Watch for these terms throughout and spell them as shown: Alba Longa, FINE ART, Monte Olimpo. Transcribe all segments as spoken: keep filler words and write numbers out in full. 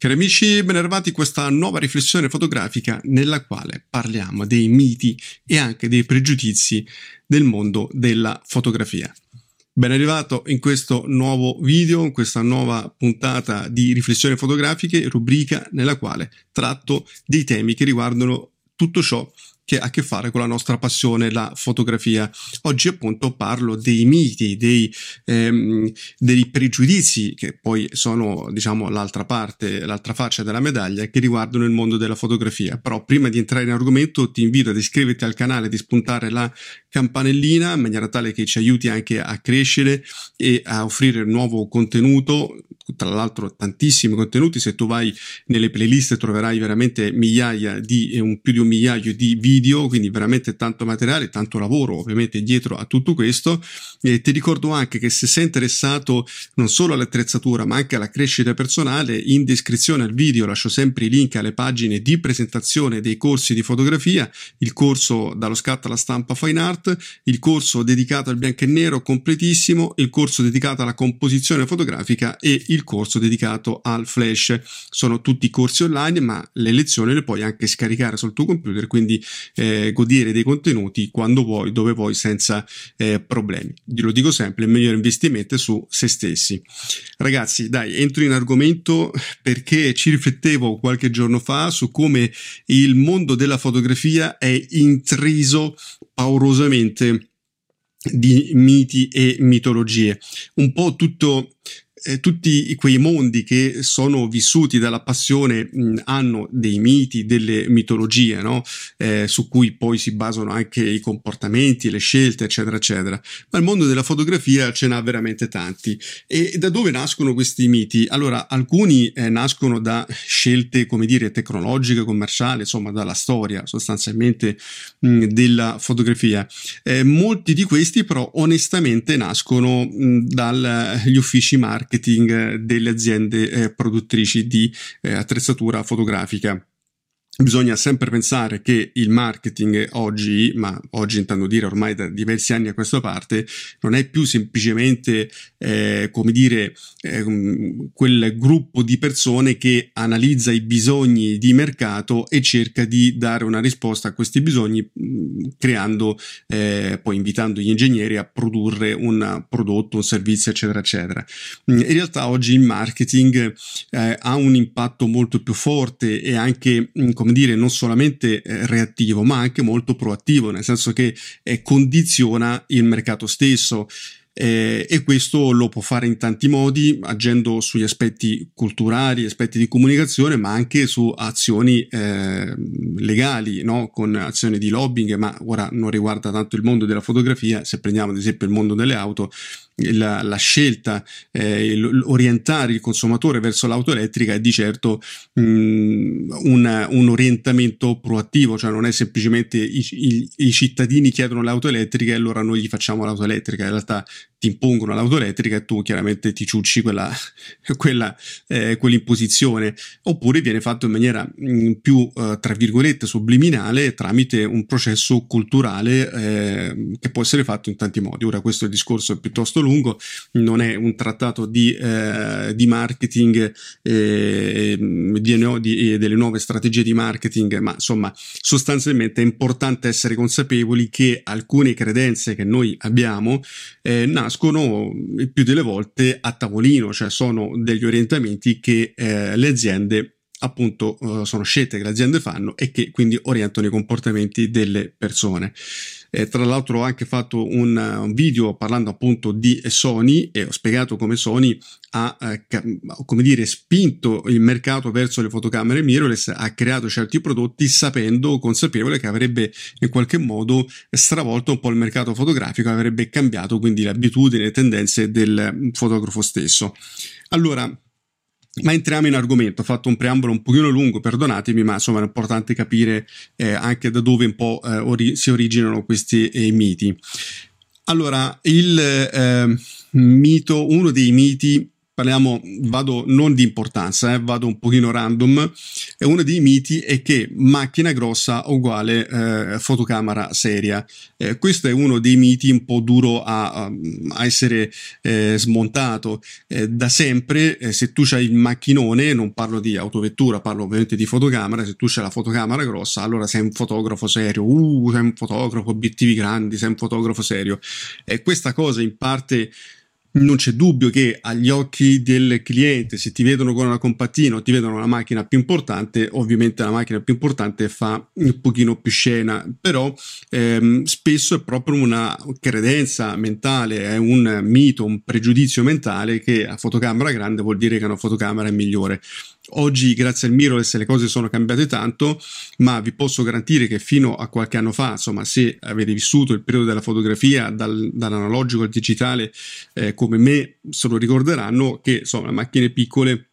Cari amici, benvenuti a questa nuova riflessione fotografica nella quale parliamo dei miti e anche dei pregiudizi del mondo della fotografia. Ben arrivato in questo nuovo video, in questa nuova puntata di riflessioni fotografiche, rubrica nella quale tratto dei temi che riguardano tutto ciò che ha a che fare con la nostra passione, la fotografia. Oggi appunto parlo dei miti, dei, ehm, dei pregiudizi, che poi sono, diciamo, l'altra parte, l'altra faccia della medaglia, che riguardano il mondo della fotografia. Però prima di entrare in argomento ti invito ad iscriverti al canale, di spuntare la campanellina in maniera tale che ci aiuti anche a crescere e a offrire nuovo contenuto, tra l'altro tantissimi contenuti. Se tu vai nelle playlist troverai veramente migliaia di, un, più di un migliaio di video, quindi veramente tanto materiale, tanto lavoro ovviamente dietro a tutto questo. E ti ricordo anche che se sei interessato non solo all'attrezzatura ma anche alla crescita personale, in descrizione al video lascio sempre i link alle pagine di presentazione dei corsi di fotografia, il corso dallo scatto alla stampa Fine Art, il corso dedicato al bianco e nero completissimo, il corso dedicato alla composizione fotografica e il Il corso dedicato al flash. Sono tutti corsi online, ma le lezioni le puoi anche scaricare sul tuo computer, quindi eh, godere dei contenuti quando vuoi, dove vuoi, senza eh, problemi. Lo dico sempre, il miglior investimento è su se stessi. Ragazzi, dai, entro in argomento perché ci riflettevo qualche giorno fa su come il mondo della fotografia è intriso paurosamente di miti e mitologie. Un po' tutto... Tutti quei mondi che sono vissuti dalla passione mh, hanno dei miti, delle mitologie, no? eh, su cui poi si basano anche i comportamenti, le scelte, eccetera, eccetera. Ma il mondo della fotografia ce n'ha veramente tanti. E da dove nascono questi miti? Allora, alcuni eh, nascono da scelte, come dire, tecnologiche, commerciali, insomma, dalla storia sostanzialmente mh, della fotografia. Eh, molti di questi, però, onestamente nascono dagli uffici marketing delle aziende eh, produttrici di eh, attrezzatura fotografica. Bisogna sempre pensare che il marketing oggi, ma oggi intendo dire ormai da diversi anni a questa parte, non è più semplicemente, eh, come dire, eh, quel gruppo di persone che analizza i bisogni di mercato e cerca di dare una risposta a questi bisogni, creando, eh, poi invitando gli ingegneri a produrre un prodotto, un servizio, eccetera, eccetera. In realtà oggi il marketing eh, ha un impatto molto più forte e anche, come dire, non solamente eh, reattivo, ma anche molto proattivo, nel senso che eh, condiziona il mercato stesso. Eh, e questo lo può fare in tanti modi, agendo sugli aspetti culturali, aspetti di comunicazione, ma anche su azioni eh, legali, no? Con azioni di lobbying, ma ora non riguarda tanto il mondo della fotografia. Se prendiamo ad esempio il mondo delle auto, la, la scelta, eh, l'orientare il consumatore verso l'auto elettrica è di certo mh, un, un orientamento proattivo, cioè non è semplicemente i, i, i cittadini chiedono l'auto elettrica e allora noi gli facciamo l'auto elettrica. In realtà ti impongono l'auto elettrica e tu chiaramente ti ciucci quella, quella, eh, quell'imposizione, oppure viene fatto in maniera mh, più eh, tra virgolette subliminale, tramite un processo culturale eh, che può essere fatto in tanti modi. Ora, questo è il discorso piuttosto lungo, non è un trattato di, eh, di marketing eh, di, no, di, eh, delle nuove strategie di marketing, ma insomma sostanzialmente è importante essere consapevoli che alcune credenze che noi abbiamo eh, nascono il più delle volte a tavolino, cioè sono degli orientamenti che eh, le aziende appunto eh, sono scelte che le aziende fanno e che quindi orientano i comportamenti delle persone. Eh, tra l'altro ho anche fatto un, un video parlando appunto di Sony e ho spiegato come Sony ha eh, come dire spinto il mercato verso le fotocamere mirrorless, ha creato certi prodotti sapendo, consapevole che avrebbe in qualche modo stravolto un po' il mercato fotografico, avrebbe cambiato quindi le abitudini e le tendenze del fotografo stesso. Allora, ma entriamo in argomento. Ho fatto un preambolo un pochino lungo, perdonatemi, ma insomma è importante capire eh, anche da dove un po' eh, ori- si originano questi eh, miti. Allora, il eh, mito, uno dei miti, parliamo, vado non di importanza, eh, vado un pochino random, e uno dei miti è che macchina grossa uguale eh, fotocamera seria. Eh, questo è uno dei miti un po' duro a, a essere eh, smontato. Eh, da sempre, eh, se tu c'hai il macchinone, non parlo di autovettura, parlo ovviamente di fotocamera, se tu c'hai la fotocamera grossa, allora sei un fotografo serio, uh, sei un fotografo, obiettivi grandi, sei un fotografo serio. E questa cosa in parte... non c'è dubbio che agli occhi del cliente, se ti vedono con una compattina o ti vedono la macchina più importante, ovviamente la macchina più importante fa un pochino più scena, però ehm, spesso è proprio una credenza mentale, è un mito, un pregiudizio mentale che la fotocamera grande vuol dire che una fotocamera è migliore. Oggi, grazie al mirrorless, le cose sono cambiate tanto, ma vi posso garantire che fino a qualche anno fa, insomma, se avete vissuto il periodo della fotografia dal, dall'analogico al digitale eh, come me, se lo ricorderanno che insomma macchine piccole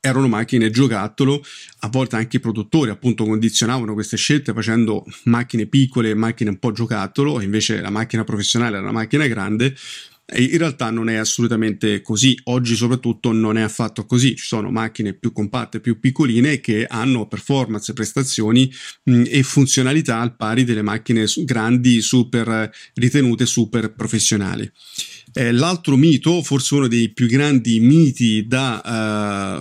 erano macchine giocattolo. A volte anche i produttori appunto condizionavano queste scelte facendo macchine piccole, macchine un po' giocattolo, e invece la macchina professionale era una macchina grande. In realtà non è assolutamente così, oggi soprattutto non è affatto così, ci sono macchine più compatte, più piccoline che hanno performance, prestazioni mh, e funzionalità al pari delle macchine grandi, super ritenute, super professionali. Eh, l'altro mito, forse uno dei più grandi miti da,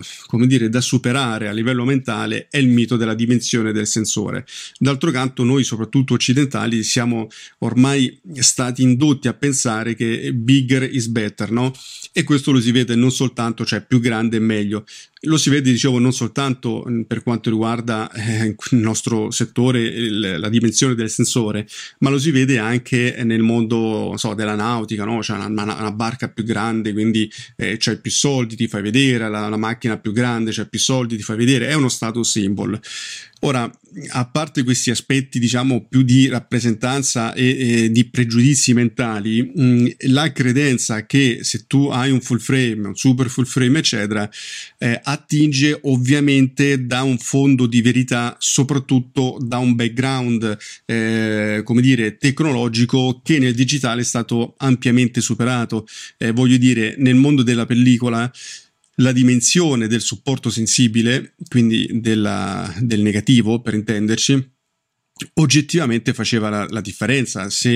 eh, come dire, da superare a livello mentale, è il mito della dimensione del sensore. D'altro canto noi, soprattutto occidentali, siamo ormai stati indotti a pensare che bigger is better, no? E questo lo si vede non soltanto, cioè più grande è meglio. Lo si vede, dicevo, non soltanto per quanto riguarda eh, il nostro settore, il, la dimensione del sensore, ma lo si vede anche nel mondo, non so, della nautica, no? C'è una, una, una barca più grande, quindi eh, c'hai più soldi, ti fai vedere, la, la macchina più grande, c'hai più soldi, ti fai vedere, è uno status symbol. Ora, a parte questi aspetti, diciamo, più di rappresentanza e, e di pregiudizi mentali, mh, la credenza che se tu hai un full frame, un super full frame, eccetera, eh, attinge ovviamente da un fondo di verità, soprattutto da un background, eh, come dire, tecnologico, che nel digitale è stato ampiamente superato. Eh, voglio dire, nel mondo della pellicola, la dimensione del supporto sensibile, quindi della, del negativo per intenderci, oggettivamente faceva la, la differenza. Se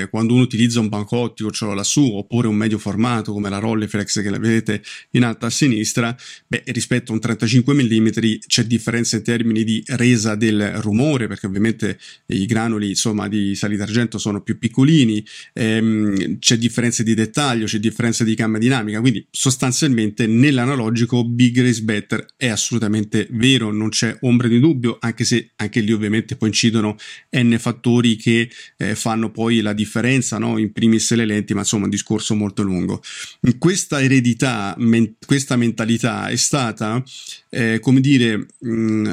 eh, quando uno utilizza un banco ottico, ce l'ho lassù, oppure un medio formato come la Rolleiflex che la vedete in alto a sinistra, beh, rispetto a un trentacinque millimetri c'è differenza in termini di resa del rumore, perché ovviamente i granuli, insomma, di sali d'argento sono più piccolini, ehm, c'è differenza di dettaglio, c'è differenza di gamma dinamica, quindi sostanzialmente nell'analogico bigger is better è assolutamente vero, non c'è ombra di dubbio, anche se anche lì ovviamente poi incidono n fattori che eh, fanno poi la differenza, no? In primis le lenti, ma insomma un discorso molto lungo. Questa eredità, men- questa mentalità è stata eh, come dire mh,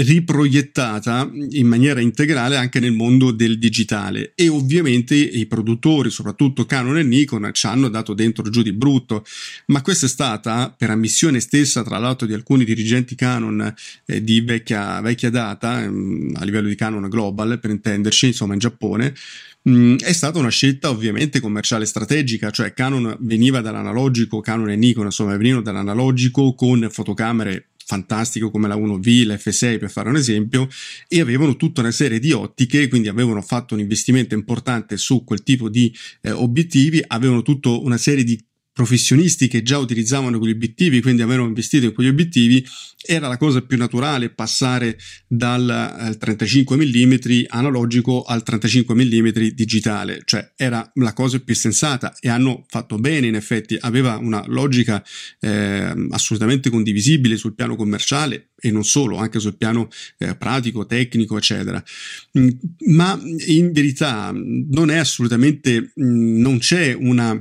riproiettata in maniera integrale anche nel mondo del digitale, e ovviamente i produttori, soprattutto Canon e Nikon, ci hanno dato dentro giù di brutto, ma questa è stata, per ammissione stessa tra l'altro di alcuni dirigenti Canon eh, di vecchia, vecchia data, mh, a livello di Canon Global per intenderci, insomma in Giappone, mh, è stata una scelta ovviamente commerciale strategica. Cioè Canon veniva dall'analogico, Canon e Nikon insomma venivano dall'analogico con fotocamere fantastico come la uno V, la F sei per fare un esempio, e avevano tutta una serie di ottiche, quindi avevano fatto un investimento importante su quel tipo di eh, obiettivi, avevano tutta una serie di professionisti che già utilizzavano quegli obiettivi, quindi avevano investito in quegli obiettivi. Era la cosa più naturale passare dal trentacinque millimetri analogico al trentacinque millimetri digitale, cioè era la cosa più sensata, e hanno fatto bene, in effetti aveva una logica eh, assolutamente condivisibile sul piano commerciale e non solo, anche sul piano eh, pratico, tecnico, eccetera. Ma in verità non è assolutamente, non c'è una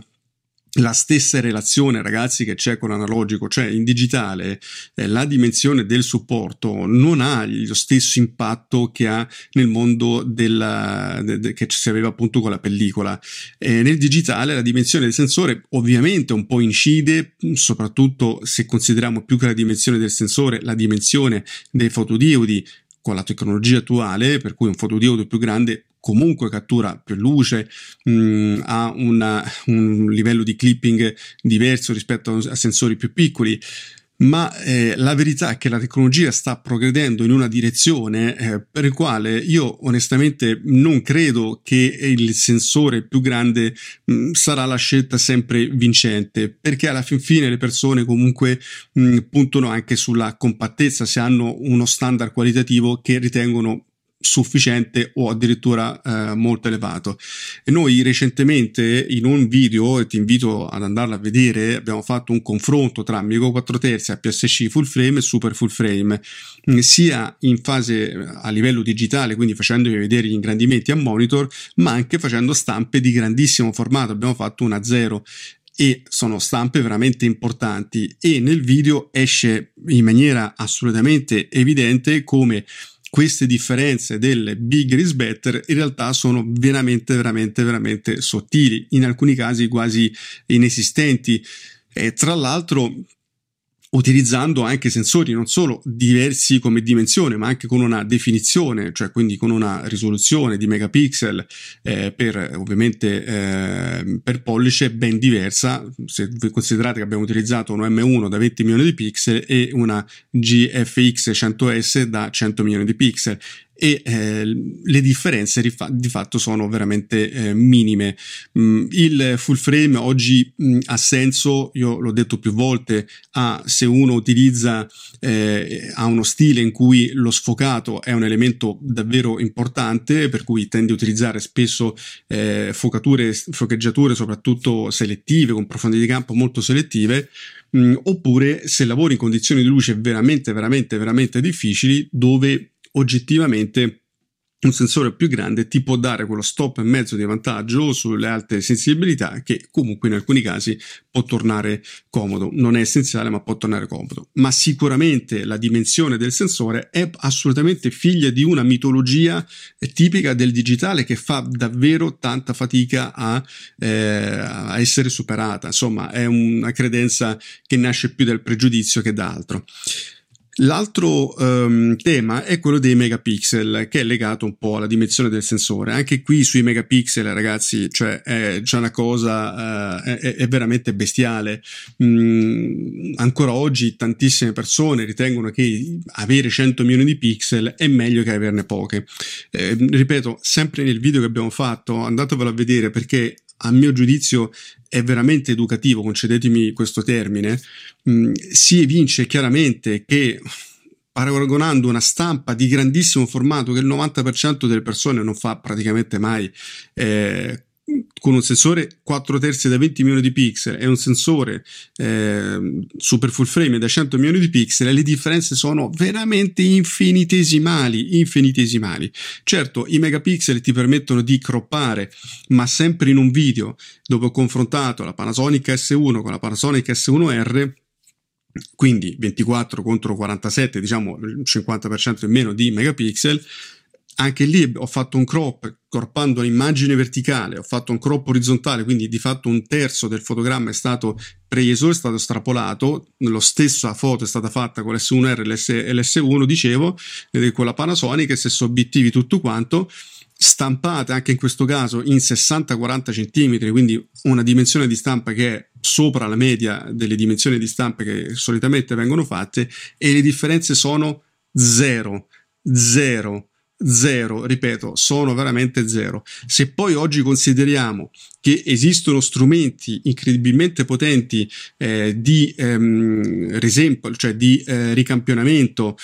la stessa relazione, ragazzi, che c'è con l'analogico. Cioè in digitale eh, la dimensione del supporto non ha lo stesso impatto che ha nel mondo della, de, de, che si aveva appunto con la pellicola. Eh, nel digitale la dimensione del sensore ovviamente un po' incide, soprattutto se consideriamo più che la dimensione del sensore la dimensione dei fotodiodi con la tecnologia attuale, per cui un fotodiodo più grande comunque cattura più luce, mh, ha una, un livello di clipping diverso rispetto a sensori più piccoli. ma eh, la verità è che la tecnologia sta progredendo in una direzione eh, per il quale io onestamente non credo che il sensore più grande mh, sarà la scelta sempre vincente, perché alla fin fine le persone comunque mh, puntano anche sulla compattezza, se hanno uno standard qualitativo che ritengono sufficiente o addirittura eh, molto elevato. E noi recentemente in un video, e ti invito ad andarla a vedere, abbiamo fatto un confronto tra Amico quattro terzi, A P S C full frame e super full frame, sia in fase a livello digitale, quindi facendovi vedere gli ingrandimenti a monitor, ma anche facendo stampe di grandissimo formato. Abbiamo fatto una zero e sono stampe veramente importanti, e nel video esce in maniera assolutamente evidente come queste differenze del bigger is better in realtà sono veramente veramente veramente sottili, in alcuni casi quasi inesistenti, e tra l'altro utilizzando anche sensori non solo diversi come dimensione, ma anche con una definizione, cioè quindi con una risoluzione di megapixel eh, per ovviamente eh, per pollice ben diversa, se considerate che abbiamo utilizzato un M uno da venti milioni di pixel e una G F X cento S da cento milioni di pixel, e eh, le differenze di fatto sono veramente eh, minime. Mm, il full frame oggi mm, ha senso, io l'ho detto più volte, ah, se uno utilizza eh, ha uno stile in cui lo sfocato è un elemento davvero importante, per cui tende a utilizzare spesso eh, focature, focheggiature soprattutto selettive, con profondità di campo molto selettive, mm, oppure se lavori in condizioni di luce veramente veramente veramente difficili, dove oggettivamente un sensore più grande ti può dare quello stop e mezzo di vantaggio sulle alte sensibilità, che comunque in alcuni casi può tornare comodo, non è essenziale ma può tornare comodo. Ma sicuramente la dimensione del sensore è assolutamente figlia di una mitologia tipica del digitale, che fa davvero tanta fatica a, eh, a essere superata, insomma è una credenza che nasce più dal pregiudizio che da altro. L'altro ehm, tema è quello dei megapixel, che è legato un po' alla dimensione del sensore. Anche qui sui megapixel, ragazzi, cioè è, c'è una cosa eh, è, è veramente bestiale. Mm, ancora oggi tantissime persone ritengono che avere cento milioni di pixel è meglio che averne poche. Eh, ripeto, sempre nel video che abbiamo fatto, andatevelo a vedere, perché a mio giudizio è veramente educativo, concedetemi questo termine, mh, si evince chiaramente che paragonando una stampa di grandissimo formato che il novanta per cento delle persone non fa praticamente mai, eh, con un sensore quattro terzi da venti milioni di pixel e un sensore eh, super full frame da cento milioni di pixel, le differenze sono veramente infinitesimali, infinitesimali. Certo, i megapixel ti permettono di croppare, ma sempre in un video dove ho confrontato la Panasonic S uno con la Panasonic S uno R, quindi ventiquattro contro quarantasette, diciamo il cinquanta per cento in meno di megapixel, anche lì ho fatto un crop croppando l'immagine verticale, ho fatto un crop orizzontale, quindi di fatto un terzo del fotogramma è stato preso, è stato strapolato. Lo stessa foto è stata fatta con l'S uno R e l'S uno, dicevo, con la Panasonic, stesso obiettivi, tutto quanto, stampate anche in questo caso in sessanta quaranta centimetri, quindi una dimensione di stampa che è sopra la media delle dimensioni di stampe che solitamente vengono fatte, e le differenze sono zero, zero. Zero, ripeto, sono veramente zero. Se poi oggi consideriamo che esistono strumenti incredibilmente potenti eh, di ehm, resample, cioè di eh, ricampionamento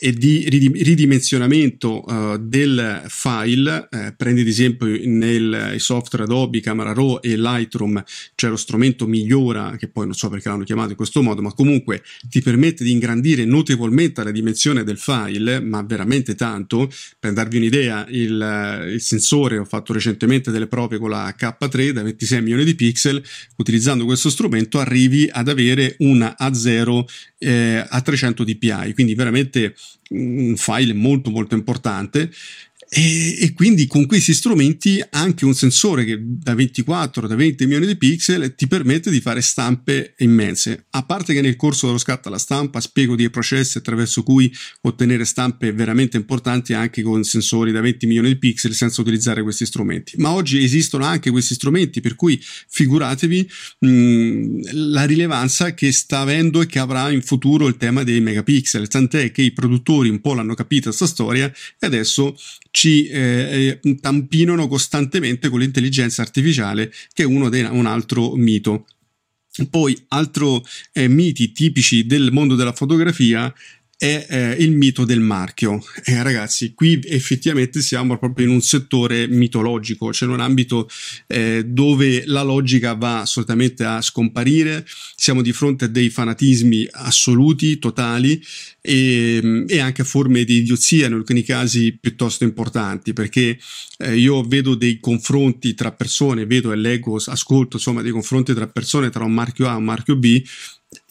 e di ridimensionamento eh, del file, eh, prendi ad esempio nel i software Adobe, Camera Raw e Lightroom, cioè lo strumento Migliora, che poi non so perché l'hanno chiamato in questo modo, ma comunque ti permette di ingrandire notevolmente la dimensione del file, ma veramente tanto. Per darvi un'idea, il, il sensore, ho fatto recentemente delle prove con la K tre da ventisei milioni di pixel, utilizzando questo strumento arrivi ad avere una A zero eh, a trecento dpi, quindi veramente un file molto molto importante. E, e quindi con questi strumenti anche un sensore che da ventiquattro da venti milioni di pixel ti permette di fare stampe immense. A parte che nel corso dello Scatta alla Stampa spiego dei processi attraverso cui ottenere stampe veramente importanti anche con sensori da venti milioni di pixel senza utilizzare questi strumenti, ma oggi esistono anche questi strumenti, per cui figuratevi mh, la rilevanza che sta avendo e che avrà in futuro il tema dei megapixel, tant'è che i produttori un po' l'hanno capita sta storia e adesso ci eh, tampinano costantemente con l'intelligenza artificiale, che è uno dei, un altro mito. Poi altro eh, miti tipici del mondo della fotografia è eh, il mito del marchio. Eh, ragazzi, qui effettivamente siamo proprio in un settore mitologico, cioè in un ambito eh, dove la logica va assolutamente a scomparire. Siamo di fronte a dei fanatismi assoluti, totali, e, e anche a forme di idiozia in alcuni casi piuttosto importanti, perché eh, io vedo dei confronti tra persone, vedo e leggo, ascolto insomma dei confronti tra persone, tra un marchio A e un marchio B,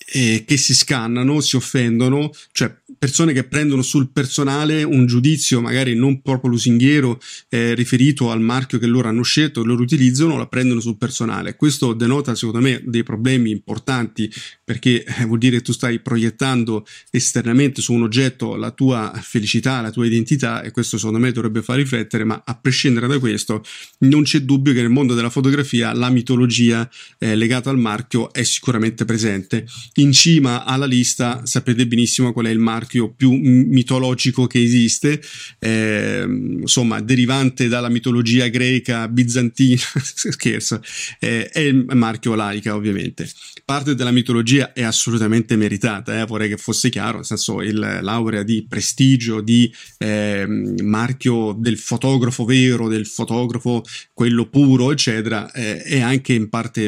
Eh, che si scannano, si offendono, cioè persone che prendono sul personale un giudizio magari non proprio lusinghiero eh, riferito al marchio che loro hanno scelto, che loro utilizzano, la prendono sul personale. Questo denota secondo me dei problemi importanti, perché eh, vuol dire che tu stai proiettando esternamente su un oggetto la tua felicità, la tua identità, e questo secondo me dovrebbe far riflettere. Ma a prescindere da questo non c'è dubbio che nel mondo della fotografia la mitologia eh, legata al marchio è sicuramente presente. In cima alla lista sapete benissimo qual è il marchio più mitologico che esiste, eh, insomma derivante dalla mitologia greca, bizantina, scherzo, eh, è il marchio Leica ovviamente. Parte della mitologia è assolutamente meritata, eh, vorrei che fosse chiaro, nel senso il laurea di prestigio, di eh, marchio del fotografo vero, del fotografo quello puro eccetera, eh, è anche in parte,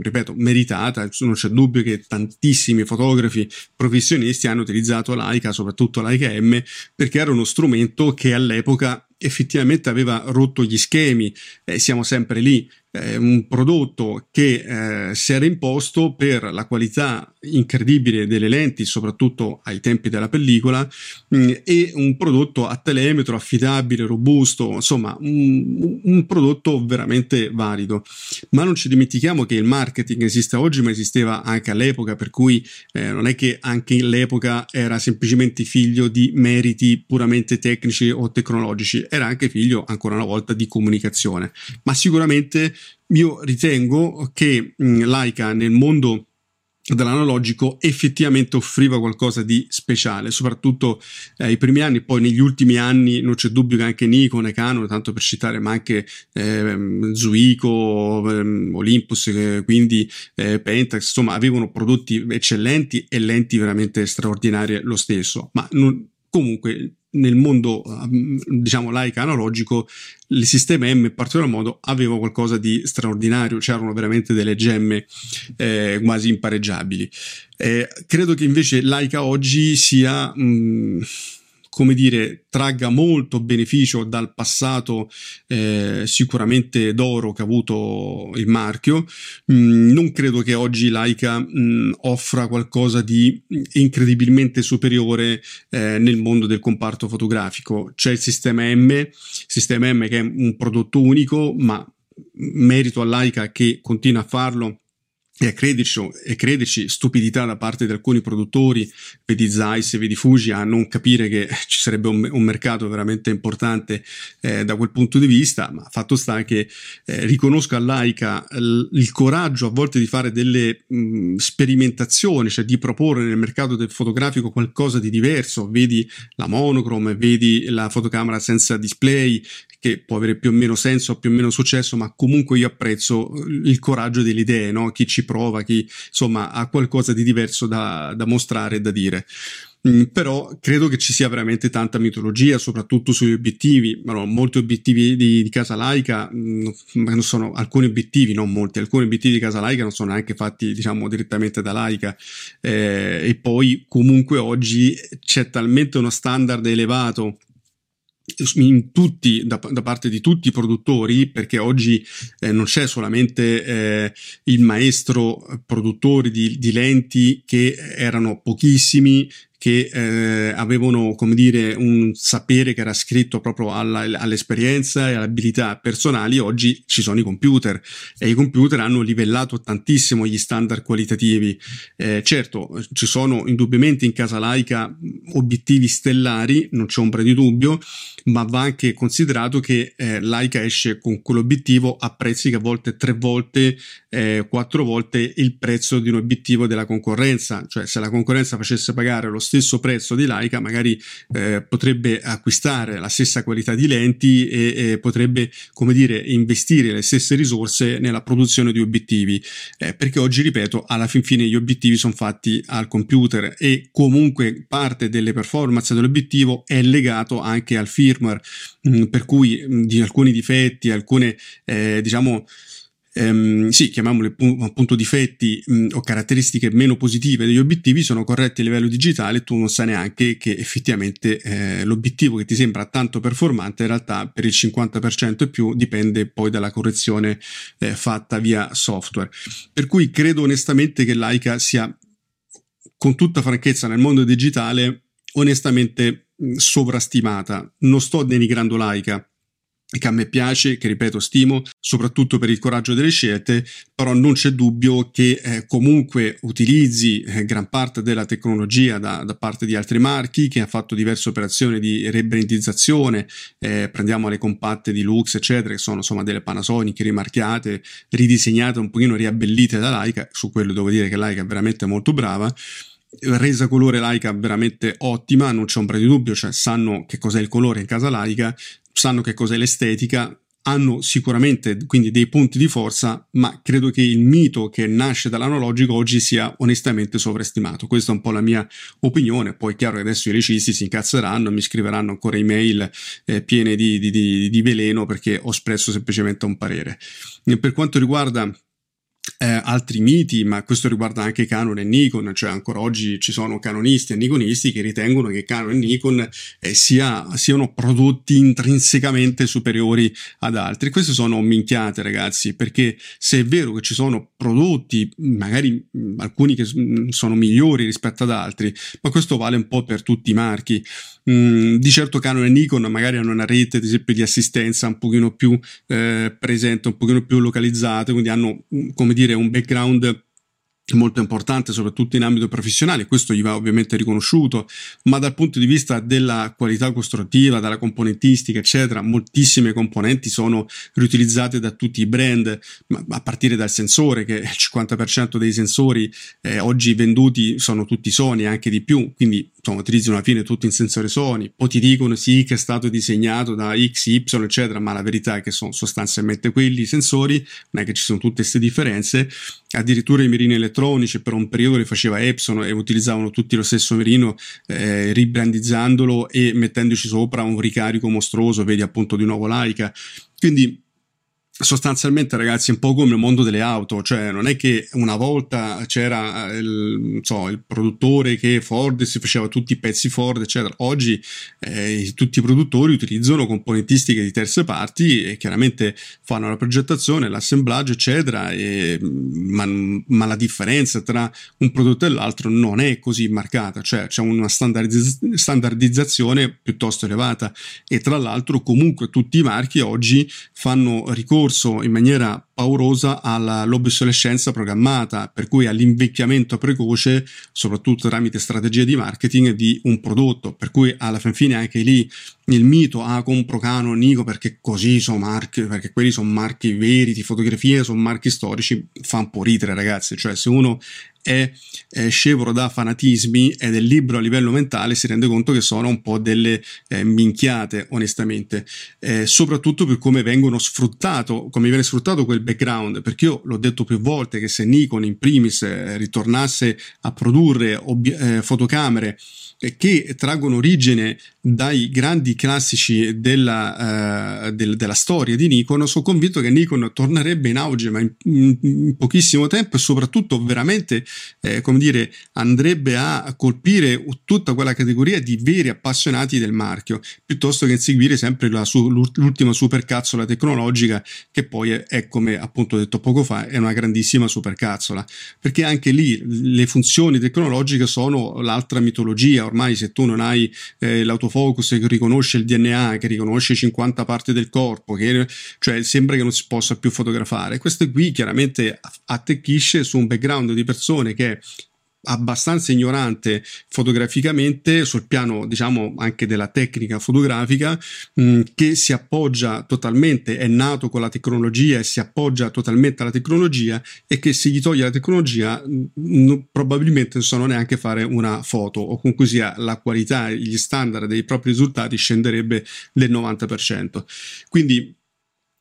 ripeto, meritata, non c'è dubbio che tantissimi tantissimi fotografi professionisti hanno utilizzato Leica, soprattutto Leica M, perché era uno strumento che all'epoca effettivamente aveva rotto gli schemi. Eh, siamo sempre lì, eh, un prodotto che eh, si era imposto per la qualità incredibile delle lenti, soprattutto ai tempi della pellicola, mh, e un prodotto a telemetro, affidabile, robusto, insomma un, un prodotto veramente valido. Ma non ci dimentichiamo che il marketing esiste oggi, ma esisteva anche all'epoca, per cui eh, non è che anche l'epoca era semplicemente figlio di meriti puramente tecnici o tecnologici, era anche figlio ancora una volta di comunicazione. Ma sicuramente io ritengo che mh, Leica nel mondo dall'analogico effettivamente offriva qualcosa di speciale, soprattutto eh, i primi anni. Poi negli ultimi anni non c'è dubbio che anche Nikon e Canon, tanto per citare, ma anche eh, Zuico, eh, Olympus, eh, quindi eh, Pentax, insomma avevano prodotti eccellenti e lenti veramente straordinarie lo stesso. Ma non, comunque nel mondo diciamo Leica analogico il sistema M in particolar modo aveva qualcosa di straordinario, c'erano veramente delle gemme eh, quasi impareggiabili. Eh, credo che invece Leica oggi sia mh, come dire, tragga molto beneficio dal passato eh, sicuramente d'oro che ha avuto il marchio. Mm, non credo che oggi Leica mm, offra qualcosa di incredibilmente superiore eh, nel mondo del comparto fotografico. C'è il sistema M, sistema M che è un prodotto unico, ma merito a Leica che continua a farlo e a crederci, e crederci stupidità da parte di alcuni produttori, vedi Zeiss, vedi Fuji, a non capire che ci sarebbe un, un mercato veramente importante eh, da quel punto di vista. Ma fatto sta che eh, riconosco a Leica l- il coraggio a volte di fare delle mh, sperimentazioni, cioè di proporre nel mercato del fotografico qualcosa di diverso. Vedi la monochrome, vedi la fotocamera senza display, che può avere più o meno senso, più o meno successo, ma comunque io apprezzo il coraggio delle idee, no? Chi ci prova, chi insomma ha qualcosa di diverso da, da mostrare e da dire. Mm, però credo che ci sia veramente tanta mitologia, soprattutto sugli obiettivi. Allora, molti obiettivi di, di casa Leica mh, non sono, alcuni obiettivi, non molti, alcuni obiettivi di casa Leica non sono neanche fatti diciamo direttamente da Leica, eh, e poi comunque oggi c'è talmente uno standard elevato in tutti, da, da parte di tutti i produttori, perché oggi eh, non c'è solamente eh, il maestro produttore di, di lenti, che erano pochissimi che eh, avevano, come dire, un sapere che era scritto proprio all'esperienza all e alle abilità personali. Oggi ci sono i computer e i computer hanno livellato tantissimo gli standard qualitativi. Eh, certo, ci sono indubbiamente in casa laica obiettivi stellari, non c'è ombra di dubbio, ma va anche considerato che eh, laica esce con quell'obiettivo a prezzi che a volte tre volte, eh, quattro volte il prezzo di un obiettivo della concorrenza. Cioè, se la concorrenza facesse pagare lo stesso stesso prezzo di laica, magari eh, potrebbe acquistare la stessa qualità di lenti e, e potrebbe, come dire, investire le stesse risorse nella produzione di obiettivi, eh, perché oggi, ripeto, alla fin fine gli obiettivi sono fatti al computer e comunque parte delle performance dell'obiettivo è legato anche al firmware, mh, per cui mh, di alcuni difetti, alcune eh, diciamo Um, sì, chiamiamole appunto difetti mh, o caratteristiche meno positive degli obiettivi sono corretti a livello digitale. Tu non sai neanche che effettivamente eh, l'obiettivo che ti sembra tanto performante in realtà per il cinquanta per cento e più dipende poi dalla correzione eh, fatta via software, per cui credo onestamente che Leica sia, con tutta franchezza, nel mondo digitale onestamente mh, sovrastimata. Non sto denigrando Leica, che a me piace, che ripeto stimo soprattutto per il coraggio delle scelte, però non c'è dubbio che eh, comunque utilizzi eh, gran parte della tecnologia da, da parte di altri marchi che hanno fatto diverse operazioni di rebrandizzazione. Eh, prendiamo le compatte di Lux eccetera, che sono insomma delle Panasonic rimarchiate, ridisegnate, un pochino riabbellite da Leica. Su quello devo dire che Leica è veramente molto brava, resa colore Leica veramente ottima, non c'è ombra di dubbio, cioè sanno che cos'è il colore in casa Leica, sanno che cos'è l'estetica, hanno sicuramente quindi dei punti di forza, ma credo che il mito che nasce dall'analogico oggi sia onestamente sovraestimato. Questa è un po' la mia opinione. Poi è chiaro che adesso i registi si incazzeranno, mi scriveranno ancora email eh, piene di, di, di, di veleno perché ho espresso semplicemente un parere. E per quanto riguarda Eh, altri miti, ma questo riguarda anche Canon e Nikon, cioè ancora oggi ci sono canonisti e nikonisti che ritengono che Canon e Nikon eh, sia, siano prodotti intrinsecamente superiori ad altri. Queste sono minchiate, ragazzi, perché se è vero che ci sono prodotti magari mh, alcuni che mh, sono migliori rispetto ad altri, ma questo vale un po' per tutti i marchi. Mm, di certo Canon e Nikon magari hanno una rete, ad esempio, di assistenza un pochino più eh, presente, un pochino più localizzata, quindi hanno, come dire, un background molto importante soprattutto in ambito professionale. Questo gli va ovviamente riconosciuto, ma dal punto di vista della qualità costruttiva, dalla componentistica eccetera, moltissime componenti sono riutilizzate da tutti i brand, a partire dal sensore, che il cinquanta per cento dei sensori eh, oggi venduti sono tutti Sony, anche di più, quindi insomma utilizzano alla fine tutto in sensore Sony. Poi ti dicono sì che è stato disegnato da X Y eccetera, ma la verità è che sono sostanzialmente quelli i sensori, non è che ci sono tutte queste differenze. Addirittura i mirini elettronici per un periodo li faceva Epson e utilizzavano tutti lo stesso mirino, eh, ribrandizzandolo e mettendoci sopra un ricarico mostruoso, vedi appunto di nuovo Leica. Quindi sostanzialmente, ragazzi, è un po' come il mondo delle auto, cioè non è che una volta c'era il, so, il produttore che Ford si faceva tutti i pezzi Ford eccetera. Oggi eh, tutti i produttori utilizzano componentistiche di terze parti e chiaramente fanno la progettazione, l'assemblaggio eccetera, e, ma, ma la differenza tra un prodotto e l'altro non è così marcata, cioè c'è una standardizz- standardizzazione piuttosto elevata. E tra l'altro comunque tutti i marchi oggi fanno ricorso in maniera paurosa all'obsolescenza programmata, per cui all'invecchiamento precoce, soprattutto tramite strategie di marketing di un prodotto, per cui alla fin fine anche lì il mito, ah compro Canon, Nikon perché così sono marchi, perché quelli sono marchi veri di fotografia, sono marchi storici, fa un po' ridere, ragazzi. Cioè se uno è, è scevro da fanatismi ed è libero a livello mentale, si rende conto che sono un po' delle eh, minchiate onestamente, eh, soprattutto per come vengono sfruttato come viene sfruttato quel background. Perché io l'ho detto più volte che se Nikon in primis eh, ritornasse a produrre eh, fotocamere che traggono origine dai grandi classici della, uh, del, della storia di Nikon, sono convinto che Nikon tornerebbe in auge, ma in, in, in pochissimo tempo, e soprattutto veramente eh, come dire, andrebbe a colpire tutta quella categoria di veri appassionati del marchio, piuttosto che inseguire sempre la su, l'ultima supercazzola tecnologica, che poi è, è, come appunto detto poco fa, è una grandissima supercazzola, perché anche lì le funzioni tecnologiche sono l'altra mitologia. Ormai se tu non hai eh, l'autofocus che riconosce il D N A, che riconosce cinquanta parti del corpo, che, cioè sembra che non si possa più fotografare. Questo qui chiaramente attecchisce su un background di persone che è abbastanza ignorante fotograficamente, sul piano diciamo anche della tecnica fotografica, mh, che si appoggia totalmente, è nato con la tecnologia e si appoggia totalmente alla tecnologia, e che se gli toglie la tecnologia mh, probabilmente non sanno neanche fare una foto, o comunque sia la qualità, gli standard dei propri risultati scenderebbe del novanta per cento. Quindi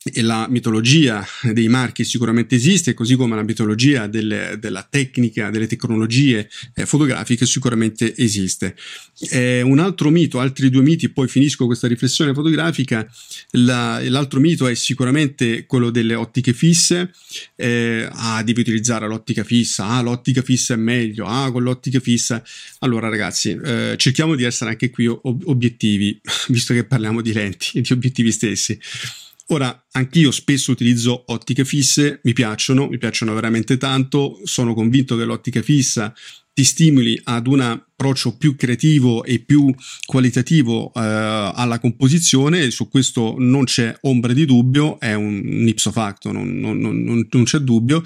e la mitologia dei marchi sicuramente esiste, così come la mitologia delle, della tecnica, delle tecnologie eh, fotografiche sicuramente esiste. Eh, un altro mito, altri due miti, poi finisco questa riflessione fotografica. La, l'altro mito è sicuramente quello delle ottiche fisse. Eh, ah, devi utilizzare l'ottica fissa, ah, l'ottica fissa è meglio, ah, con l'ottica fissa. Allora ragazzi, eh, cerchiamo di essere anche qui ob- obiettivi, visto che parliamo di lenti e di obiettivi stessi. Ora, anch'io spesso utilizzo ottiche fisse, mi piacciono, mi piacciono veramente tanto, sono convinto che l'ottica fissa ti stimoli ad un approccio più creativo e più qualitativo eh, alla composizione, su questo non c'è ombra di dubbio, è un ipso facto, non, non, non, non c'è dubbio,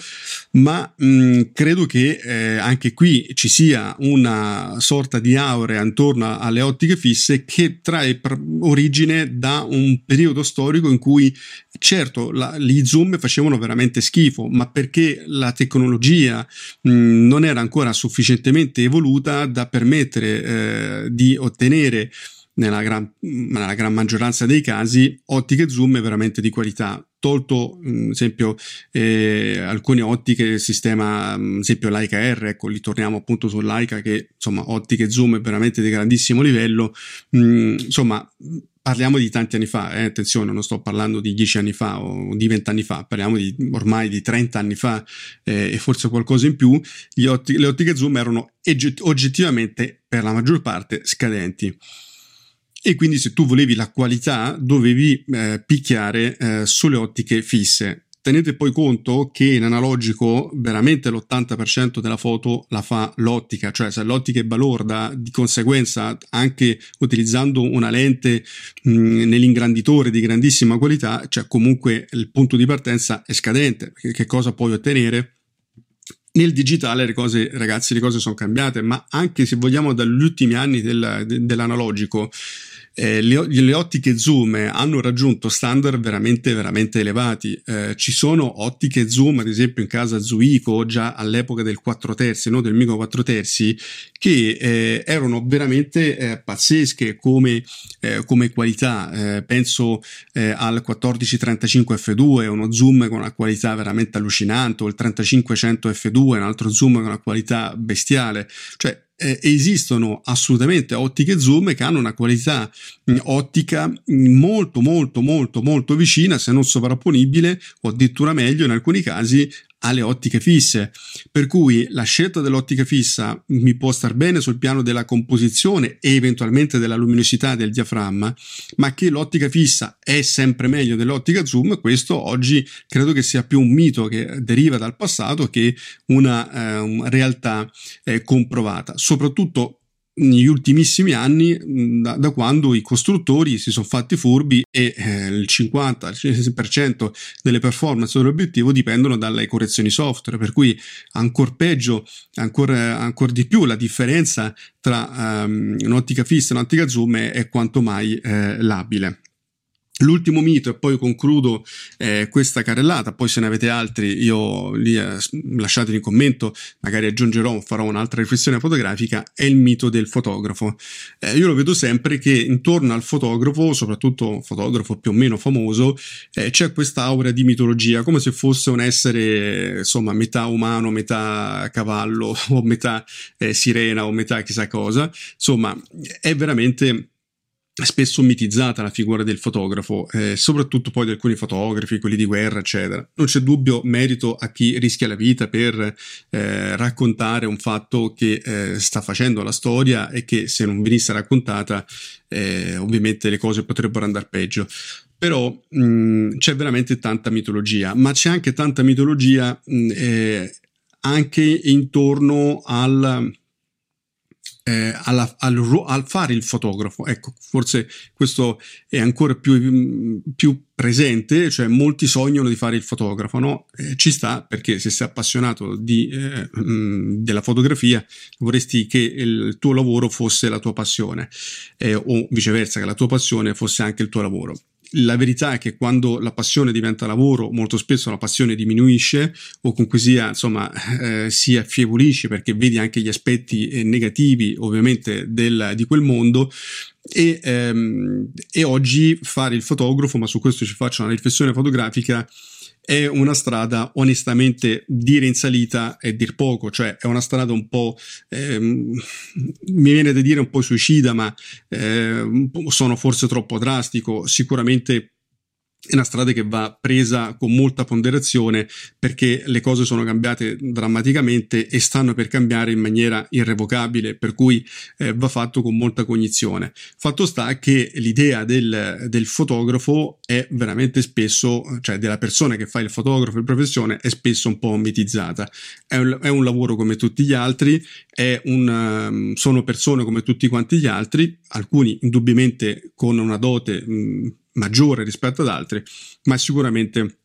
ma mh, credo che eh, anche qui ci sia una sorta di aurea intorno alle ottiche fisse che trae origine da un periodo storico in cui certo la, gli zoom facevano veramente schifo, ma perché la tecnologia mh, non era ancora sufficiente evoluta da permettere eh, di ottenere nella gran, nella gran maggioranza dei casi ottiche zoom veramente di qualità. Tolto ad esempio eh, alcune ottiche sistema, ad esempio Leica R, ecco lì torniamo appunto su Leica, che insomma ottiche zoom veramente di grandissimo livello, mm, insomma parliamo di tanti anni fa, eh, attenzione, non sto parlando di dieci anni fa o di venti anni fa, parliamo di ormai di trenta anni fa eh, e forse qualcosa in più. Gli otti- le ottiche zoom erano egget- oggettivamente per la maggior parte scadenti. E quindi se tu volevi la qualità dovevi eh, picchiare eh, sulle ottiche fisse. Tenete poi conto che in analogico veramente l'ottanta per cento della foto la fa l'ottica, cioè se l'ottica è balorda, di conseguenza anche utilizzando una lente mh, nell'ingranditore di grandissima qualità, cioè comunque il punto di partenza è scadente. Che cosa puoi ottenere? Nel digitale le cose, ragazzi, le cose sono cambiate, ma anche se vogliamo dagli ultimi anni del, de, dell'analogico, eh, le, le ottiche zoom hanno raggiunto standard veramente veramente elevati. Eh, ci sono ottiche zoom, ad esempio in casa Zuico, già all'epoca del quattro terzi, no, del Mico quattro terzi, che eh, erano veramente eh, pazzesche come, eh, come qualità. Eh, penso eh, al quattordici trentacinque effe due, uno zoom con una qualità veramente allucinante, o il trentacinque cento effe due, un altro zoom con una qualità bestiale. Cioè eh, esistono assolutamente ottiche zoom che hanno una qualità mh, ottica mh, molto molto molto molto vicina, se non sovrapponibile, o addirittura meglio in alcuni casi, alle ottiche fisse. Per cui la scelta dell'ottica fissa mi può star bene sul piano della composizione e eventualmente della luminosità del diaframma, ma che l'ottica fissa è sempre meglio dell'ottica zoom, questo oggi credo che sia più un mito che deriva dal passato che una eh, realtà eh, comprovata, soprattutto negli ultimissimi anni, da, da quando i costruttori si sono fatti furbi e eh, il cinquanta per cento delle performance dell'obiettivo dipendono dalle correzioni software, per cui ancora peggio, ancora, ancora di più la differenza tra um, un'ottica fissa e un'ottica zoom è, è quanto mai eh, labile. L'ultimo mito, e poi concludo eh, questa carrellata, poi se ne avete altri io li eh, lasciate in commento, magari aggiungerò, farò un'altra riflessione fotografica, è il mito del fotografo. Eh, io lo vedo sempre che intorno al fotografo, soprattutto un fotografo più o meno famoso, eh, c'è quest'aura di mitologia, come se fosse un essere insomma metà umano, metà cavallo o metà eh, sirena o metà chissà cosa. Insomma è veramente spesso mitizzata la figura del fotografo, eh, soprattutto poi di alcuni fotografi, quelli di guerra, eccetera. Non c'è dubbio merito a chi rischia la vita per eh, raccontare un fatto che eh, sta facendo la storia e che, se non venisse raccontata, eh, ovviamente le cose potrebbero andare peggio. Però mh, c'è veramente tanta mitologia, ma c'è anche tanta mitologia mh, eh, anche intorno al... Alla, al, al fare il fotografo, ecco, forse questo è ancora più, più presente, cioè molti sognano di fare il fotografo, no? Eh, ci sta, perché se sei appassionato di, eh, della fotografia vorresti che il tuo lavoro fosse la tua passione, eh, o viceversa, che la tua passione fosse anche il tuo lavoro. La verità è che quando la passione diventa lavoro, molto spesso la passione diminuisce, o comunque sia, insomma, eh, si affievolisce, perché vedi anche gli aspetti eh, negativi, ovviamente, del, di quel mondo. E, ehm, e oggi fare il fotografo, ma su questo ci faccio una riflessione fotografica, è una strada, onestamente, dire in salita è dir poco, cioè è una strada un po', ehm, mi viene da dire un po' suicida, ma ehm, sono forse troppo drastico. Sicuramente è una strada che va presa con molta ponderazione, perché le cose sono cambiate drammaticamente e stanno per cambiare in maniera irrevocabile, per cui eh, va fatto con molta cognizione. Fatto sta che l'idea del, del fotografo è veramente spesso, cioè della persona che fa il fotografo in professione, è spesso un po' mitizzata. È un, è un lavoro come tutti gli altri, è un, sono persone come tutti quanti gli altri, alcuni indubbiamente con una dote mh, maggiore rispetto ad altri, ma sicuramente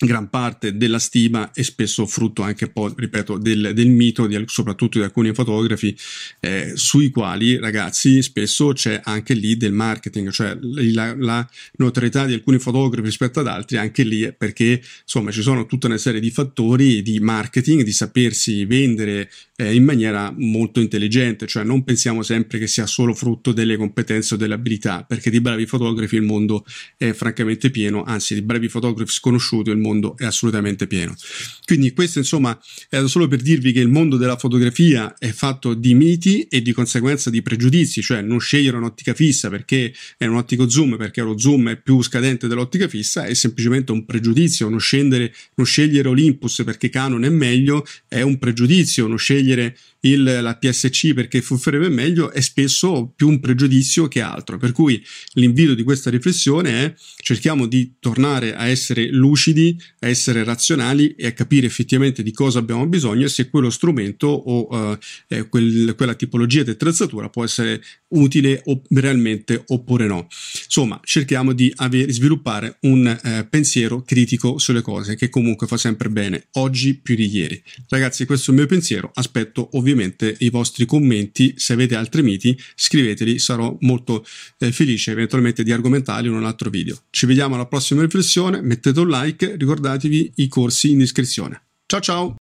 gran parte della stima è spesso frutto anche un po', ripeto, del, del mito, di, soprattutto di alcuni fotografi, eh, sui quali, ragazzi, spesso c'è anche lì del marketing, cioè la, la notorietà di alcuni fotografi rispetto ad altri, anche lì è perché, insomma, ci sono tutta una serie di fattori di marketing, di sapersi vendere eh, in maniera molto intelligente, cioè non pensiamo sempre che sia solo frutto delle competenze o delle abilità, perché di bravi fotografi il mondo è francamente pieno, anzi di bravi fotografi sconosciuti il mondo mondo è assolutamente pieno. Quindi questo, insomma, è solo per dirvi che il mondo della fotografia è fatto di miti e di conseguenza di pregiudizi, cioè non scegliere un'ottica fissa perché è un ottico zoom, perché lo zoom è più scadente dell'ottica fissa, è semplicemente un pregiudizio. Non scendere, non scegliere Olympus perché Canon è meglio è un pregiudizio, non scegliere il, la P S C perché Fujifilm è meglio è spesso più un pregiudizio che altro, per cui l'invito di questa riflessione è: cerchiamo di tornare a essere lucidi, a essere razionali e a capire effettivamente di cosa abbiamo bisogno e se quello strumento o eh, quel, quella tipologia di attrezzatura può essere utile o, realmente oppure no. Insomma, cerchiamo di avere, sviluppare un eh, pensiero critico sulle cose, che comunque fa sempre bene, oggi più di ieri. Ragazzi, questo è il mio pensiero, aspetto ovviamente ovviamente i vostri commenti. Se avete altri miti, scriveteli, sarò molto eh, felice eventualmente di argomentarli in un altro video. Ci vediamo alla prossima riflessione, mettete un like, ricordatevi i corsi in descrizione. Ciao ciao!